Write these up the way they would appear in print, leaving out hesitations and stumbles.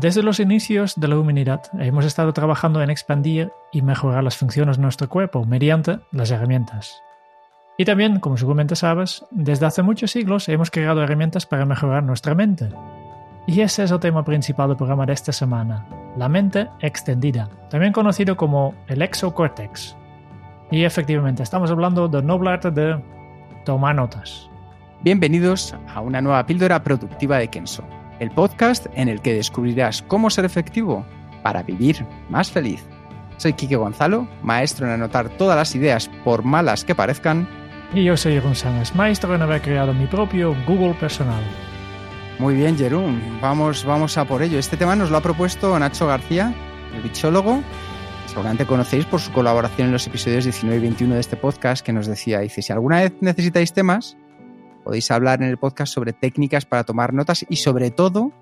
Desde los inicios de la humanidad hemos estado trabajando en expandir y mejorar las funciones de nuestro cuerpo mediante las herramientas. Y también, como seguramente sabes, desde hace muchos siglos hemos creado herramientas para mejorar nuestra mente. Y ese es el tema principal del programa de esta semana, la mente extendida, también conocido como el exocórtex. Y efectivamente, estamos hablando del noble arte de tomar notas. Bienvenidos a una nueva píldora productiva de Kenso, el podcast en el que descubrirás cómo ser efectivo para vivir más feliz. Soy Kike Gonzalo, maestro en anotar todas las ideas por malas que parezcan. Y yo soy Jeroen Sánchez, maestro en haber creado mi propio Google personal. Muy bien, Jeroen, vamos a por ello. Este tema nos lo ha propuesto Nacho García, el bichólogo. Seguramente conocéis por su colaboración en los episodios 19 y 21 de este podcast, que nos decía, dice, si alguna vez necesitáis temas, podéis hablar en el podcast sobre técnicas para tomar notas y, sobre todo,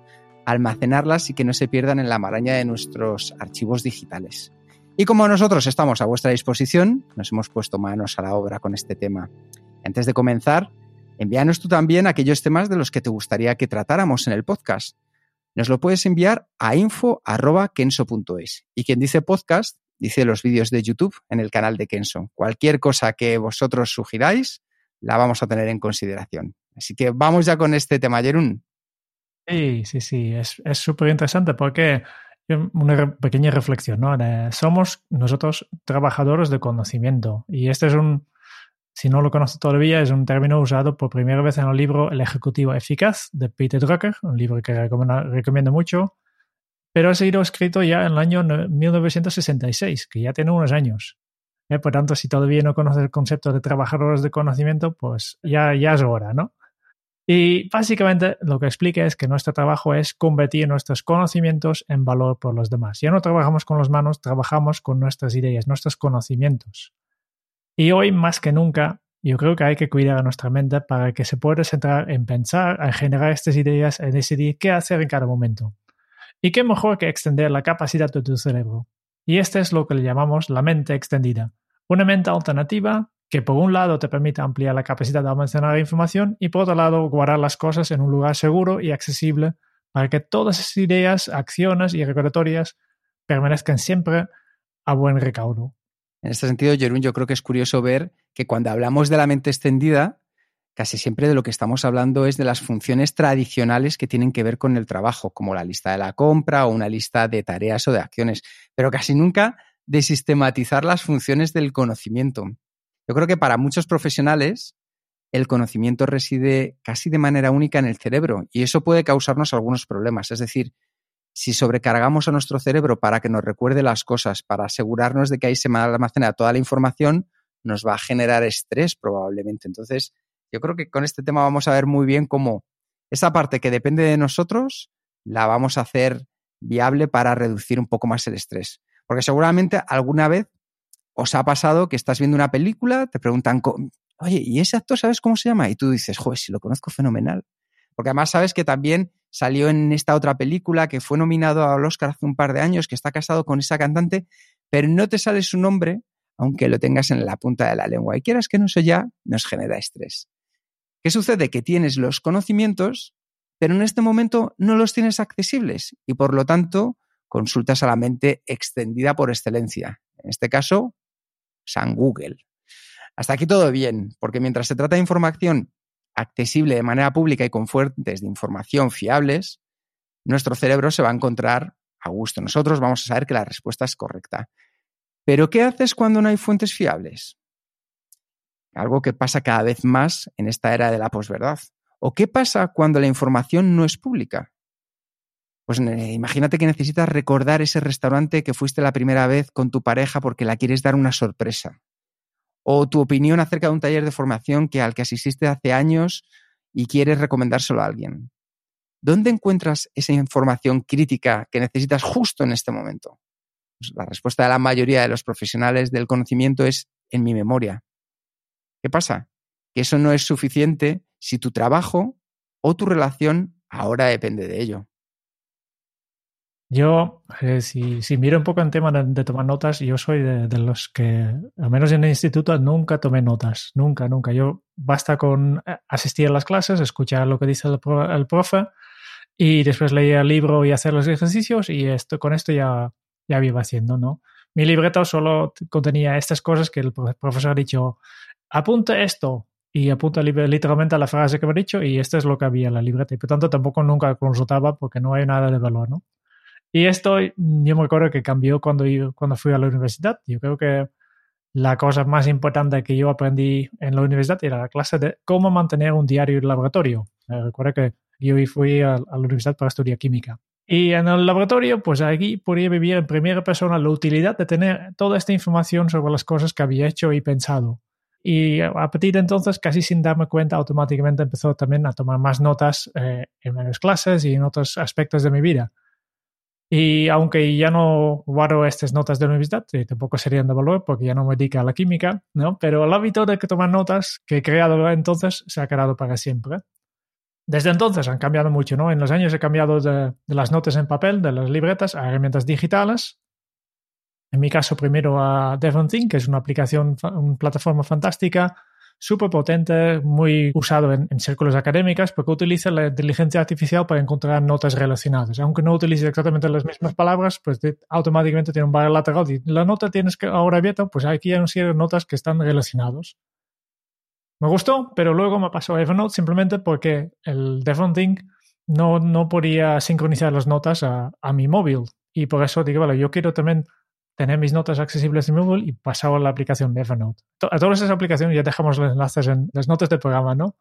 almacenarlas y que no se pierdan en la maraña de nuestros archivos digitales. Y como nosotros estamos a vuestra disposición, nos hemos puesto manos a la obra con este tema. Antes de comenzar, envíanos tú también aquellos temas de los que te gustaría que tratáramos en el podcast. Nos lo puedes enviar a info@kenso.es. Y quien dice podcast, dice los vídeos de YouTube en el canal de Kenso. Cualquier cosa que vosotros sugiráis, la vamos a tener en consideración. Así que vamos ya con este tema, Jeroen. Sí, es súper interesante porque una pequeña reflexión, ¿no? Somos nosotros trabajadores de conocimiento y este es si no lo conoces todavía, es un término usado por primera vez en el libro El Ejecutivo Eficaz de Peter Drucker, un libro que recomiendo mucho, pero ha sido escrito ya en el año 1966, que ya tiene unos años. Por tanto, si todavía no conoces el concepto de trabajadores de conocimiento, pues ya es hora, ¿no? Y básicamente lo que explica es que nuestro trabajo es convertir nuestros conocimientos en valor por los demás. Ya no trabajamos con las manos, trabajamos con nuestras ideas, nuestros conocimientos. Y hoy, más que nunca, yo creo que hay que cuidar a nuestra mente para que se pueda centrar en pensar, en generar estas ideas, en decidir qué hacer en cada momento. Y qué mejor que extender la capacidad de tu cerebro. Y este es lo que le llamamos la mente extendida. Una mente alternativa que por un lado te permite ampliar la capacidad de almacenar información y por otro lado guardar las cosas en un lugar seguro y accesible para que todas esas ideas, acciones y recordatorias permanezcan siempre a buen recaudo. En este sentido, Jeroen, yo creo que es curioso ver que cuando hablamos de la mente extendida, casi siempre de lo que estamos hablando es de las funciones tradicionales que tienen que ver con el trabajo, como la lista de la compra o una lista de tareas o de acciones, pero casi nunca de sistematizar las funciones del conocimiento. Yo creo que para muchos profesionales el conocimiento reside casi de manera única en el cerebro y eso puede causarnos algunos problemas. Es decir, si sobrecargamos a nuestro cerebro para que nos recuerde las cosas, para asegurarnos de que ahí se almacena toda la información, nos va a generar estrés probablemente. Entonces, yo creo que con este tema vamos a ver muy bien cómo esa parte que depende de nosotros la vamos a hacer viable para reducir un poco más el estrés. Porque seguramente alguna vez os ha pasado que estás viendo una película, te preguntan, oye, ¿y ese actor sabes cómo se llama? Y tú dices, joder, si lo conozco, fenomenal. Porque además sabes que también salió en esta otra película que fue nominado al Oscar hace un par de años, que está casado con esa cantante, pero no te sale su nombre, aunque lo tengas en la punta de la lengua. Y quieras que no, eso ya nos genera estrés. ¿Qué sucede? Que tienes los conocimientos, pero en este momento no los tienes accesibles y por lo tanto consultas a la mente extendida por excelencia. En este caso, San Google. Hasta aquí todo bien, porque mientras se trata de información accesible de manera pública y con fuentes de información fiables, nuestro cerebro se va a encontrar a gusto. Nosotros vamos a saber que la respuesta es correcta. Pero ¿qué haces cuando no hay fuentes fiables? Algo que pasa cada vez más en esta era de la posverdad. ¿O qué pasa cuando la información no es pública? Pues imagínate que necesitas recordar ese restaurante que fuiste la primera vez con tu pareja porque la quieres dar una sorpresa. o tu opinión acerca de un taller de formación al que asististe hace años y quieres recomendárselo a alguien. ¿Dónde encuentras esa información crítica que necesitas justo en este momento? Pues la respuesta de la mayoría de los profesionales del conocimiento es en mi memoria. ¿Qué pasa? Que eso no es suficiente si tu trabajo o tu relación ahora depende de ello. Yo, si miro un poco en tema de tomar notas, yo soy de los que, al menos en el instituto, nunca tomé notas. Nunca, nunca. Yo basta con asistir a las clases, escuchar lo que dice el profe y después leer el libro y hacer los ejercicios y con esto ya iba haciendo, ¿no? Mi libreta solo contenía estas cosas que el profesor ha dicho, apunta esto. Y apunta literalmente a la frase que me ha dicho y esto es lo que había en la libreta. Y por tanto tampoco nunca consultaba porque no hay nada de valor, ¿no? Y esto yo me acuerdo que cambió cuando fui a la universidad. Yo creo que la cosa más importante que yo aprendí en la universidad era la clase de cómo mantener un diario de laboratorio. Recuerdo que yo fui a la universidad para estudiar química. Y en el laboratorio, pues aquí podía vivir en primera persona la utilidad de tener toda esta información sobre las cosas que había hecho y pensado. Y a partir de entonces, casi sin darme cuenta, automáticamente empezó también a tomar más notas en menos clases y en otros aspectos de mi vida. Y aunque ya no guardo estas notas de la universidad, tampoco serían de valor porque ya no me dedico a la química, ¿no? Pero el hábito de tomar notas que he creado entonces se ha quedado para siempre. Desde entonces han cambiado mucho, ¿no? En los años he cambiado de las notas en papel, de las libretas, a herramientas digitales. En mi caso, primero a DevonThink, que es una aplicación, una plataforma fantástica, súper potente, muy usado en círculos académicos porque utiliza la inteligencia artificial para encontrar notas relacionadas. Aunque no utilice exactamente las mismas palabras, pues automáticamente tiene un barra lateral y la nota tienes que ahora abierta, pues aquí hay una serie de notas que están relacionadas. Me gustó, pero luego me pasó a Evernote simplemente porque el DevonThink no podía sincronizar las notas a mi móvil y por eso digo, vale, yo quiero también tener mis notas accesibles en móvil y pasado a la aplicación de Evernote. A todas esas aplicaciones ya dejamos los enlaces en las notas del programa, ¿no?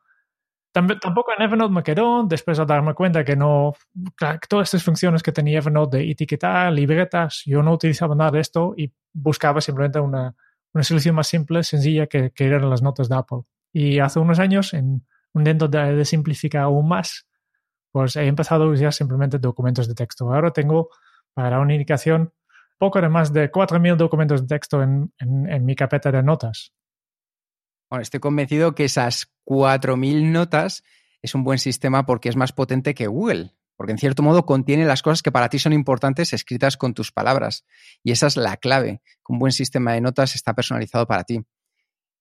Tampoco en Evernote me quedó, después al darme cuenta que no, todas estas funciones que tenía Evernote de etiquetar, libretas, yo no utilizaba nada de esto y buscaba simplemente una solución más simple, sencilla, que eran las notas de Apple. Y hace unos años, en un intento de simplificar aún más, pues he empezado a usar simplemente documentos de texto. Ahora tengo, para dar una indicación, poco de más de 4.000 documentos de texto en mi carpeta de notas. Bueno, estoy convencido que esas 4.000 notas es un buen sistema porque es más potente que Google, porque en cierto modo contiene las cosas que para ti son importantes escritas con tus palabras. Y esa es la clave, que un buen sistema de notas está personalizado para ti.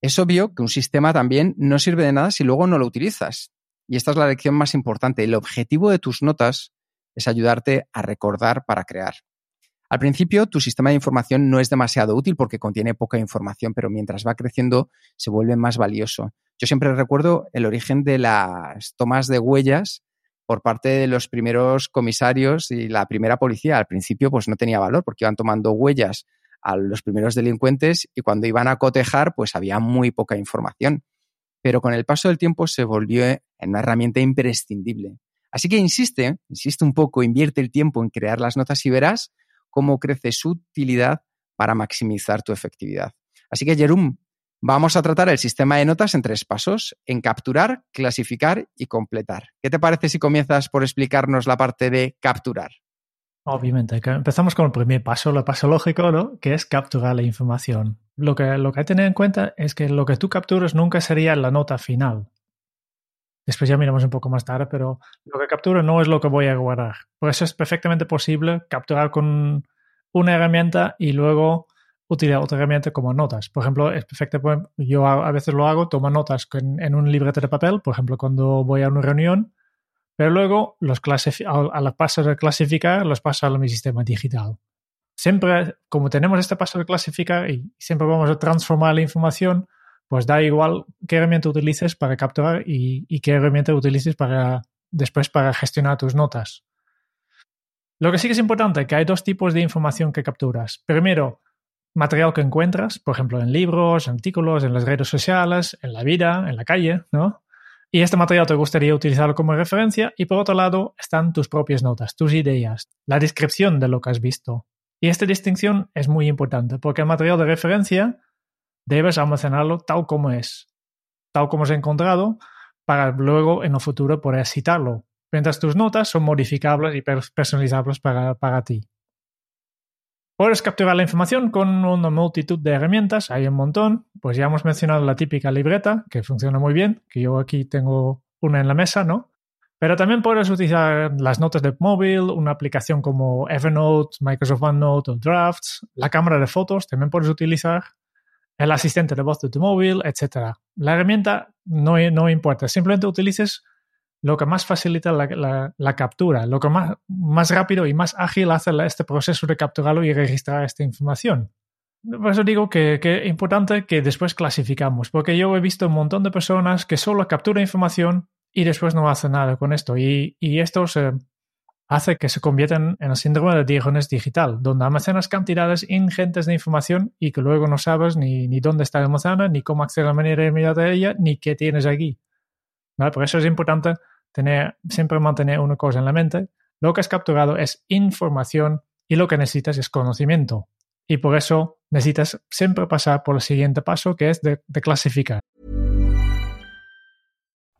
Es obvio que un sistema también no sirve de nada si luego no lo utilizas. Y esta es la lección más importante. El objetivo de tus notas es ayudarte a recordar para crear. Al principio, tu sistema de información no es demasiado útil porque contiene poca información, pero mientras va creciendo se vuelve más valioso. Yo siempre recuerdo el origen de las tomas de huellas por parte de los primeros comisarios y la primera policía. Al principio, pues no tenía valor porque iban tomando huellas a los primeros delincuentes y cuando iban a cotejar, pues había muy poca información. Pero con el paso del tiempo se volvió en una herramienta imprescindible. Así que insiste un poco, invierte el tiempo en crear las notas y verás cómo crece su utilidad para maximizar tu efectividad. Así que, Jeroen, vamos a tratar el sistema de notas en 3 pasos, en capturar, clasificar y completar. ¿Qué te parece si comienzas por explicarnos la parte de capturar? Obviamente, que empezamos con el primer paso, el paso lógico, ¿no? Que es capturar la información. Lo que hay que tener en cuenta es que lo que tú capturas nunca sería la nota final. Después ya miramos un poco más tarde, pero lo que capturo no es lo que voy a guardar. Por eso es perfectamente posible capturar con una herramienta y luego utilizar otra herramienta como notas. Por ejemplo, es perfecto, yo a veces lo hago, tomo notas en un librete de papel, por ejemplo, cuando voy a una reunión, pero luego al paso de clasificar los paso a mi sistema digital. Siempre, como tenemos este paso de clasificar y siempre vamos a transformar la información, pues da igual qué herramienta utilices para capturar y qué herramienta utilices para gestionar tus notas. Lo que sí que es importante es que hay 2 tipos de información que capturas. Primero, material que encuentras, por ejemplo, en libros, artículos, en las redes sociales, en la vida, en la calle, ¿no? Y este material te gustaría utilizarlo como referencia. Y por otro lado están tus propias notas, tus ideas, la descripción de lo que has visto. Y esta distinción es muy importante porque el material de referencia debes almacenarlo tal como es, tal como se ha encontrado, para luego en el futuro poder citarlo, mientras tus notas son modificables y personalizables para ti. Puedes capturar la información con una multitud de herramientas, hay un montón. Pues ya hemos mencionado la típica libreta, que funciona muy bien, que yo aquí tengo una en la mesa, ¿no? Pero también puedes utilizar las notas de móvil, una aplicación como Evernote, Microsoft OneNote o Drafts, la cámara de fotos también puedes utilizar, el asistente de voz de tu móvil, etc. La herramienta no importa, simplemente utilices lo que más facilita la captura, lo que más rápido y más ágil hace este proceso de capturarlo y registrar esta información. Por eso digo que es importante que después clasificamos, porque yo he visto un montón de personas que solo capturan información y después no hacen nada con esto. Y esto hace que se conviertan en el síndrome de Diógenes digital, donde almacenas cantidades ingentes de información y que luego no sabes ni dónde está almacenada, ni cómo acceder a la manera inmediata a ella, ni qué tienes aquí. ¿Vale? Por eso es importante siempre mantener una cosa en la mente. Lo que has capturado es información y lo que necesitas es conocimiento. Y por eso necesitas siempre pasar por el siguiente paso, que es de clasificar.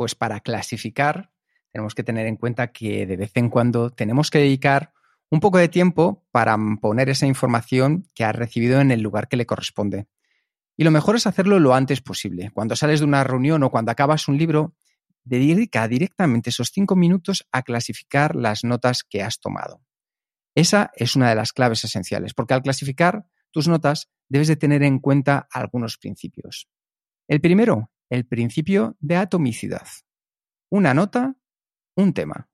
Pues para clasificar tenemos que tener en cuenta que de vez en cuando tenemos que dedicar un poco de tiempo para poner esa información que has recibido en el lugar que le corresponde. Y lo mejor es hacerlo lo antes posible. Cuando sales de una reunión o cuando acabas un libro, dedica directamente esos 5 minutos a clasificar las notas que has tomado. Esa es una de las claves esenciales, porque al clasificar tus notas debes de tener en cuenta algunos principios. El primero, el principio de atomicidad. Una nota, un tema.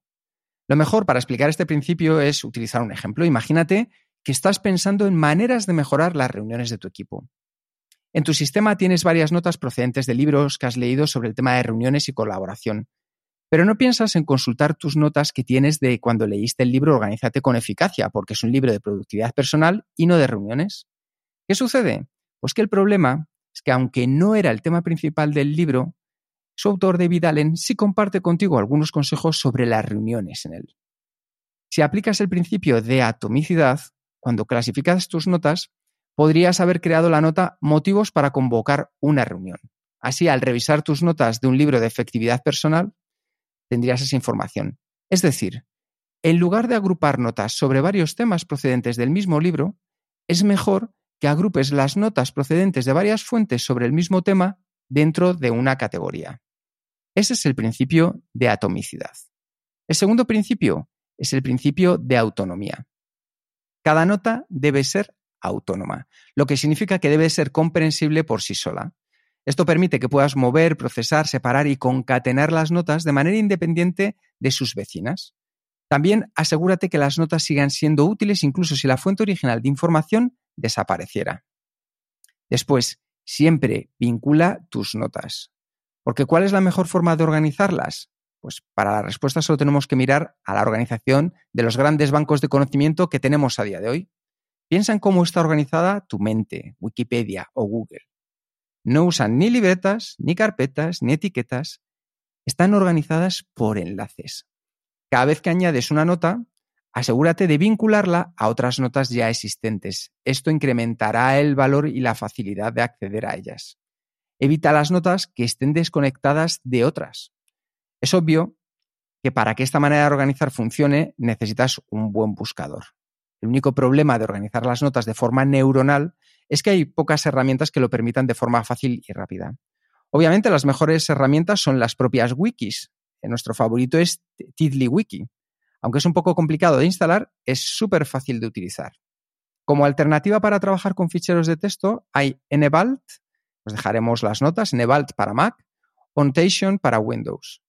Lo mejor para explicar este principio es utilizar un ejemplo. Imagínate que estás pensando en maneras de mejorar las reuniones de tu equipo. En tu sistema tienes varias notas procedentes de libros que has leído sobre el tema de reuniones y colaboración, pero no piensas en consultar tus notas que tienes de cuando leíste el libro Organízate con eficacia, porque es un libro de productividad personal y no de reuniones. ¿Qué sucede? Pues que el problema es que aunque no era el tema principal del libro, su autor David Allen sí comparte contigo algunos consejos sobre las reuniones en él. Si aplicas el principio de atomicidad, cuando clasificas tus notas, podrías haber creado la nota motivos para convocar una reunión. Así, al revisar tus notas de un libro de efectividad personal, tendrías esa información. Es decir, en lugar de agrupar notas sobre varios temas procedentes del mismo libro, es mejor que agrupes las notas procedentes de varias fuentes sobre el mismo tema dentro de una categoría. Ese es el principio de atomicidad. El segundo principio es el principio de autonomía. Cada nota debe ser autónoma, lo que significa que debe ser comprensible por sí sola. Esto permite que puedas mover, procesar, separar y concatenar las notas de manera independiente de sus vecinas. También asegúrate que las notas sigan siendo útiles incluso si la fuente original de información desapareciera. Después, siempre vincula tus notas. Porque ¿cuál es la mejor forma de organizarlas? Pues para la respuesta solo tenemos que mirar a la organización de los grandes bancos de conocimiento que tenemos a día de hoy. Piensa en cómo está organizada tu mente, Wikipedia o Google. No usan ni libretas, ni carpetas, ni etiquetas. Están organizadas por enlaces. Cada vez que añades una nota, asegúrate de vincularla a otras notas ya existentes. Esto incrementará el valor y la facilidad de acceder a ellas. Evita las notas que estén desconectadas de otras. Es obvio que para que esta manera de organizar funcione necesitas un buen buscador. El único problema de organizar las notas de forma neuronal es que hay pocas herramientas que lo permitan de forma fácil y rápida. Obviamente, las mejores herramientas son las propias wikis. Nuestro favorito es TiddlyWiki. Aunque es un poco complicado de instalar, es súper fácil de utilizar. Como alternativa para trabajar con ficheros de texto hay nvALT, os dejaremos las notas, nvALT para Mac, Notation para Windows.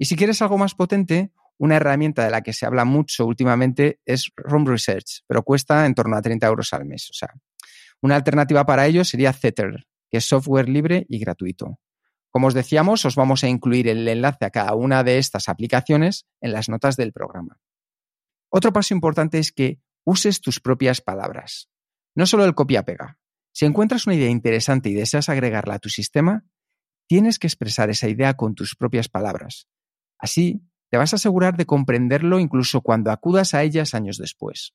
Y si quieres algo más potente, una herramienta de la que se habla mucho últimamente es Roam Research, pero cuesta en torno a 30 euros al mes. O sea, una alternativa para ello sería Zettlr, que es software libre y gratuito. Como os decíamos, os vamos a incluir el enlace a cada una de estas aplicaciones en las notas del programa. Otro paso importante es que uses tus propias palabras. No solo el copia-pega. Si encuentras una idea interesante y deseas agregarla a tu sistema, tienes que expresar esa idea con tus propias palabras. Así, te vas a asegurar de comprenderlo incluso cuando acudas a ellas años después.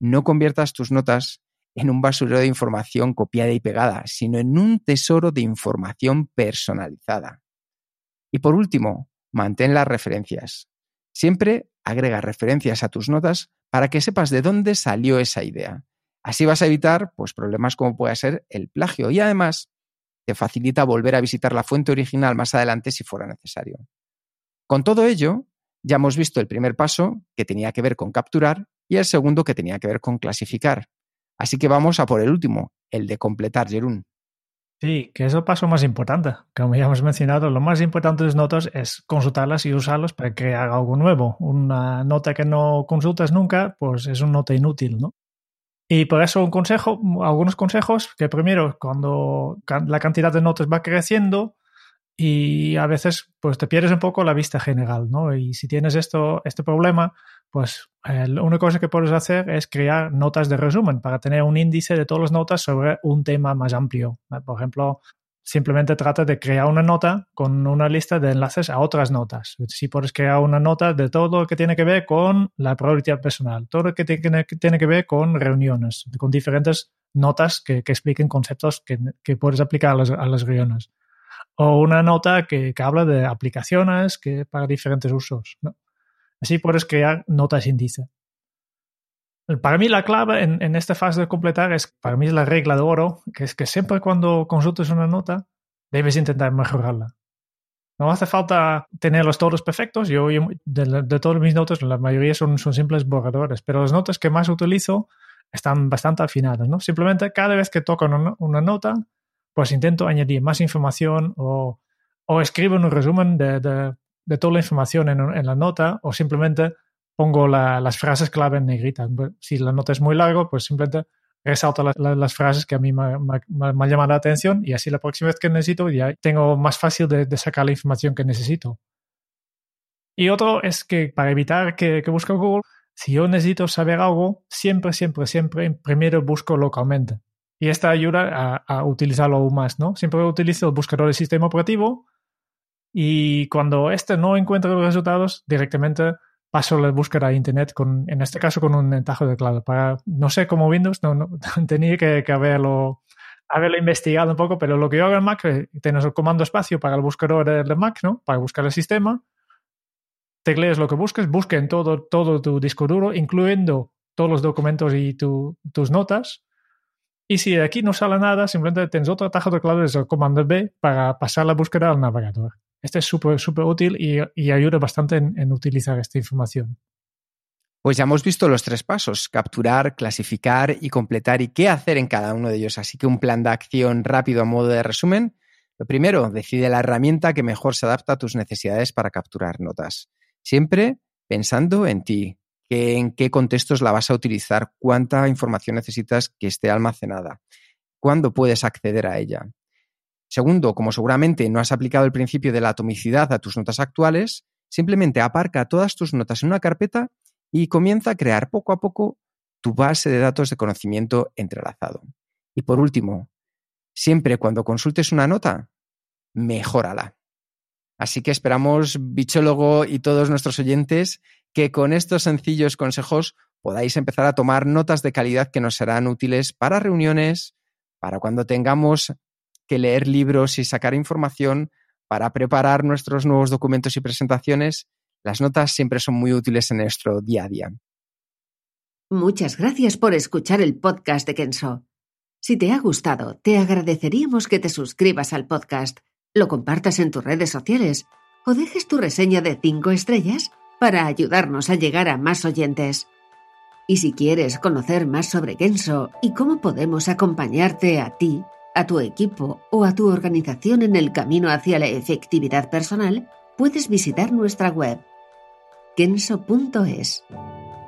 No conviertas tus notas en un basurero de información copiada y pegada, sino en un tesoro de información personalizada. Y por último, mantén las referencias. Siempre agrega referencias a tus notas para que sepas de dónde salió esa idea. Así vas a evitar problemas como puede ser el plagio y además te facilita volver a visitar la fuente original más adelante si fuera necesario. Con todo ello, ya hemos visto el primer paso, que tenía que ver con capturar, y el segundo, que tenía que ver con clasificar. Así que vamos a por el último, el de completar, Jeroen. Sí, que es el paso más importante. Como ya hemos mencionado, lo más importante de las notas es consultarlas y usarlas para crear algo nuevo. Una nota que no consultas nunca, es una nota inútil, ¿no? Y por eso algunos consejos, que primero, cuando la cantidad de notas va creciendo y a veces te pierdes un poco la vista general, ¿no? Y si tienes este problema, la única cosa que puedes hacer es crear notas de resumen para tener un índice de todas las notas sobre un tema más amplio. Por ejemplo, simplemente trata de crear una nota con una lista de enlaces a otras notas. Si puedes crear una nota de todo lo que tiene que ver con la prioridad personal, todo lo que tiene que ver con reuniones, con diferentes notas que expliquen conceptos que puedes aplicar a las reuniones. O una nota que habla de aplicaciones para diferentes usos, ¿no? Así puedes crear notas índice. Para mí la clave en esta fase de completar es la regla de oro, que es que siempre cuando consultes una nota debes intentar mejorarla. No hace falta tenerlos todos perfectos. Yo de todas mis notas, la mayoría son simples borradores, pero las notas que más utilizo están bastante afinadas, ¿no? Simplemente cada vez que toco una nota, intento añadir más información o escribo un resumen de toda la información en la nota, o simplemente pongo las frases clave en negrita. Si la nota es muy larga, simplemente resalto las frases que a mí me llaman la atención, y así la próxima vez que necesito ya tengo más fácil de sacar la información que necesito. Y otro es que para evitar que busque Google, si yo necesito saber algo, siempre primero busco localmente. Y esta ayuda a utilizarlo aún más, ¿no? Siempre utilizo el buscador del sistema operativo, y cuando este no encuentra los resultados, directamente paso la búsqueda a internet, en este caso con un atajo de clave. No sé cómo Windows, no tenía que haberlo investigado un poco, pero lo que yo hago en Mac, tienes el comando espacio para el buscador de Mac, ¿no? Para buscar el sistema, tecleas lo que busques, busca en todo tu disco duro, incluyendo todos los documentos y tus notas. Y si de aquí no sale nada, simplemente tienes otro atajo de clave, es el comando B, para pasar la búsqueda al navegador. Este es súper, súper útil y ayuda bastante en utilizar esta información. Pues ya hemos visto los tres pasos: capturar, clasificar y completar, y qué hacer en cada uno de ellos. Así que un plan de acción rápido a modo de resumen. Lo primero, decide la herramienta que mejor se adapta a tus necesidades para capturar notas. Siempre pensando en ti, en qué contextos la vas a utilizar, cuánta información necesitas que esté almacenada, cuándo puedes acceder a ella. Segundo, como seguramente no has aplicado el principio de la atomicidad a tus notas actuales, simplemente aparca todas tus notas en una carpeta y comienza a crear poco a poco tu base de datos de conocimiento entrelazado. Y por último, siempre cuando consultes una nota, mejórala. Así que esperamos, bichólogo y todos nuestros oyentes, que con estos sencillos consejos podáis empezar a tomar notas de calidad que nos serán útiles para reuniones, para cuando tengamos que leer libros y sacar información, Para preparar nuestros nuevos documentos y presentaciones, las notas siempre son muy útiles en nuestro día a día. Muchas gracias por escuchar el podcast de Kenso. Si te ha gustado, te agradeceríamos que te suscribas al podcast, lo compartas en tus redes sociales o dejes tu reseña de 5 estrellas para ayudarnos a llegar a más oyentes. Y si quieres conocer más sobre Kenso y cómo podemos acompañarte a ti, a tu equipo o a tu organización en el camino hacia la efectividad personal, puedes visitar nuestra web kenso.es.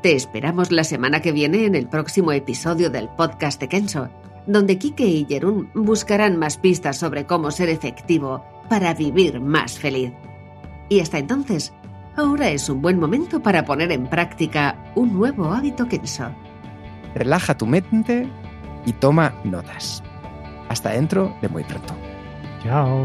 Te esperamos la semana que viene en el próximo episodio del podcast de Kenso, donde Kike y Jeroen buscarán más pistas sobre cómo ser efectivo para vivir más feliz. Y hasta entonces, ahora es un buen momento para poner en práctica un nuevo hábito Kenso. Relaja tu mente y toma notas. Hasta dentro de muy pronto. Chao.